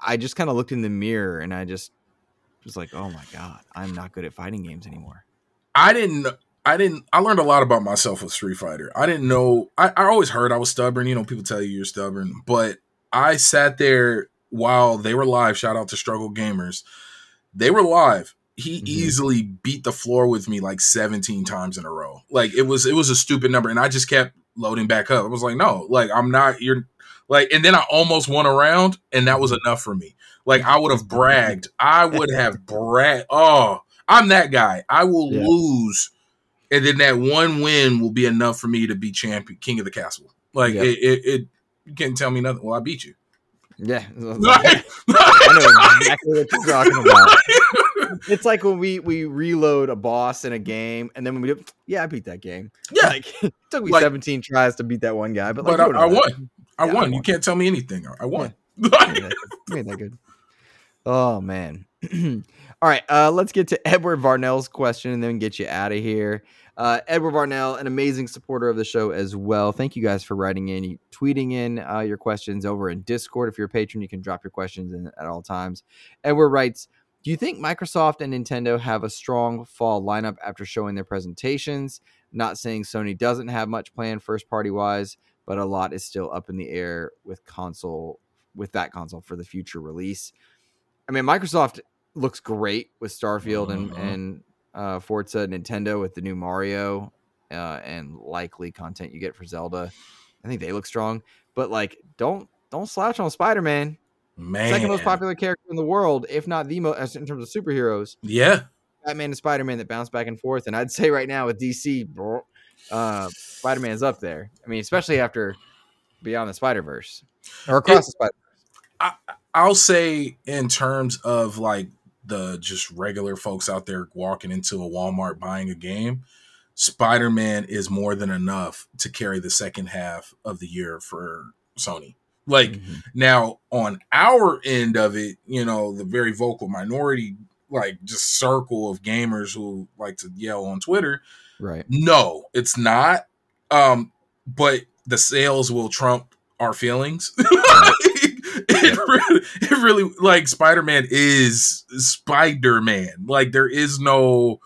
I just kind of looked in the mirror and I just was like, oh my God, I'm not good at fighting games anymore. I didn't I learned a lot about myself with Street Fighter. I didn't know. I always heard I was stubborn. You know, people tell you you're stubborn, but I sat there while they were live. Shout out to Struggle Gamers. They were live. He easily beat the floor with me like 17 times in a row. Like it was a stupid number. And I just kept loading back up. I was like, no, like I'm not, you're like, and then I almost won a round and that was enough for me. Like I would have bragged. I would have bragged. Oh, I'm that guy. I will lose. And then that one win will be enough for me to be champion, king of the castle. Like it you can't tell me nothing. Well, I beat you. Yeah. I know exactly what you're talking about. It's like when we reload a boss in a game, and then when we do, I beat that game. Yeah, like, it took me 17 tries to beat that one guy, but I won. You can't tell me anything. I won. Yeah. I mean, that good. Oh man! All right, let's get to Edward Varnell's question, and then get you out of here. Edward Varnell, an amazing supporter of the show as well. Thank you guys for writing in, tweeting in your questions over in Discord. If you're a patron, you can drop your questions in at all times. Edward writes. Do you think Microsoft and Nintendo have a strong fall lineup after showing their presentations? Not saying Sony doesn't have much planned first party wise, but a lot is still up in the air with that console for the future release. I mean, Microsoft looks great with Starfield and Forza, Nintendo with the new Mario and likely content you get for Zelda. I think they look strong, but like don't slouch on Spider-Man. Man. Second most popular character in the world, if not the most in terms of superheroes. Yeah, Batman and Spider-Man that bounce back and forth, and I'd say right now with DC, Spider-Man's up there. I mean, especially after Beyond the Spider-Verse or Across the Spider-Verse. I'll say in terms of like the just regular folks out there walking into a Walmart buying a game, Spider-Man is more than enough to carry the second half of the year for Sony. Like now on our end of it, you know, the very vocal minority, like just circle of gamers who like to yell on Twitter. Right. No, it's not. But the sales will trump our feelings. it really like Spider-Man is Spider-Man. Like there is no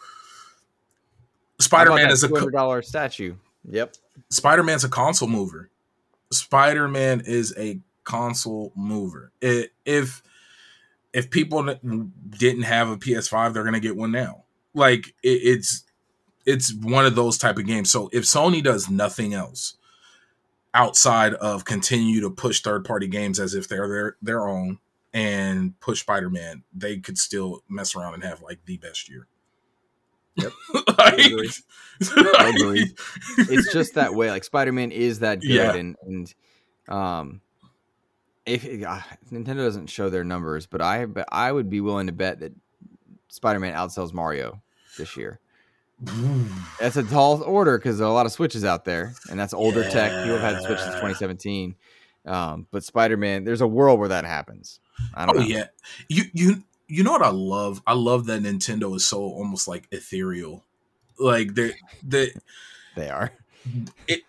Spider-Man is a $200 statue. Yep. Spider-Man's a console mover. Spider-Man is a console mover. If people didn't have a PS5, they're going to get one now. Like it's one of those type of games. So if Sony does nothing else outside of continue to push third-party games as if they're their own and push Spider-Man, they could still mess around and have like the best year. Yep. I agree. It's just that way. Like Spider-Man is that good, and if Nintendo doesn't show their numbers, but I would be willing to bet that Spider-Man outsells Mario this year. That's a tall order because there are a lot of Switches out there, and that's older tech. People have had Switch since 2017, but Spider-Man, there's a world where that happens. I don't know. Yeah, you. You know what I love? I love that Nintendo is so almost like ethereal. Like they are. It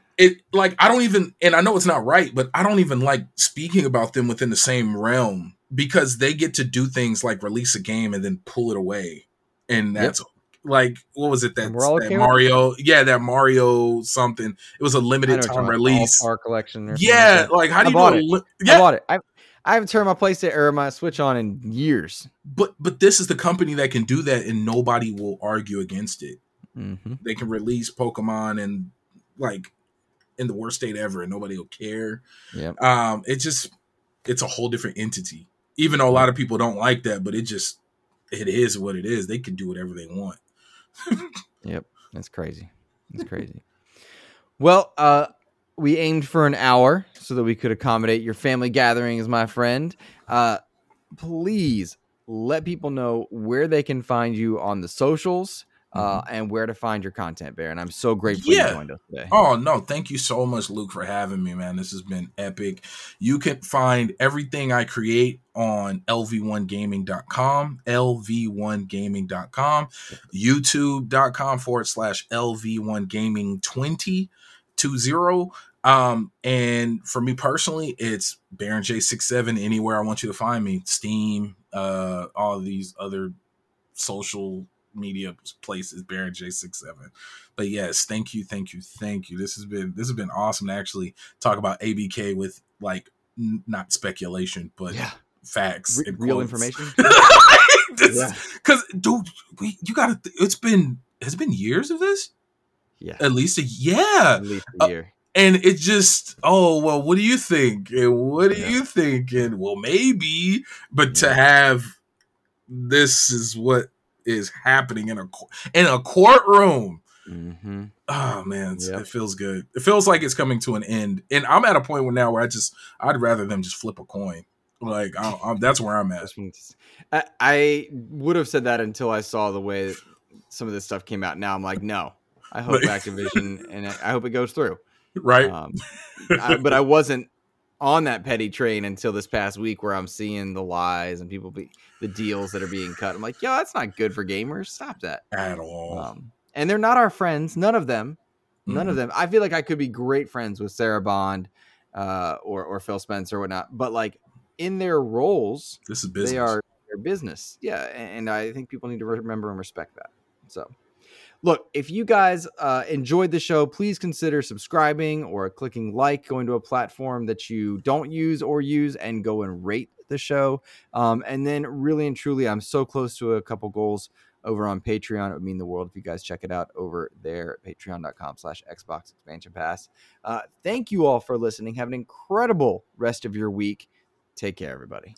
like I don't even, and I know it's not right, but I don't even like speaking about them within the same realm because they get to do things like release a game and then pull it away. And that's like what was it that Mario? Yeah, that Mario something. It was a limited time release. All-Star collection. Or something like how do you know? I bought it. I haven't turned my PlayStation or my Switch on in years. But this is the company that can do that, and nobody will argue against it. Mm-hmm. They can release Pokemon and like in the worst state ever, and nobody will care. Yep. It's a whole different entity. Even though a lot of people don't like that, but it is what it is. They can do whatever they want. Yep, that's crazy. That's crazy. Well, we aimed for an hour so that we could accommodate your family gatherings, my friend. Please let people know where they can find you on the socials and where to find your content, Baron. I'm so grateful you joined us today. Oh, no. Thank you so much, Luke, for having me, man. This has been epic. You can find everything I create on lv1gaming.com, lv1gaming.com, youtube.com/lv1gaming20. 20 and for me personally, it's Baron J67 anywhere I want you to find me. Steam, all these other social media place is Baron J67. But yes, thank you. This has been awesome to actually talk about ABK with like not speculation, but facts and real information. Because dude, it's been years of this. Yeah, at least a year. And it just, oh, well, what do you think? And what do you think? And well, maybe, but to have this is what is happening in a courtroom. Mm-hmm. Oh man, it feels good. It feels like it's coming to an end. And I'm at a point where I'd rather them just flip a coin. Like that's where I'm at. I would have said that until I saw the way that some of this stuff came out. Now I'm like, no, I hope Activision and I hope it goes through. Right. But I wasn't on that petty train until this past week, where I'm seeing the lies and the deals that are being cut. I'm like, yo, that's not good for gamers. Stop that at all. And they're not our friends. None of them. I feel like I could be great friends with Sarah Bond, or Phil Spencer or whatnot, but like in their roles, this is business. They are their business. Yeah. And I think people need to remember and respect that. So look, if you guys enjoyed the show, please consider subscribing or clicking like, going to a platform that you don't use or use, and go and rate the show. And then really and truly, I'm so close to a couple goals over on Patreon. It would mean the world if you guys check it out over there at patreon.com/Xbox Expansion Pass. Thank you all for listening. Have an incredible rest of your week. Take care, everybody.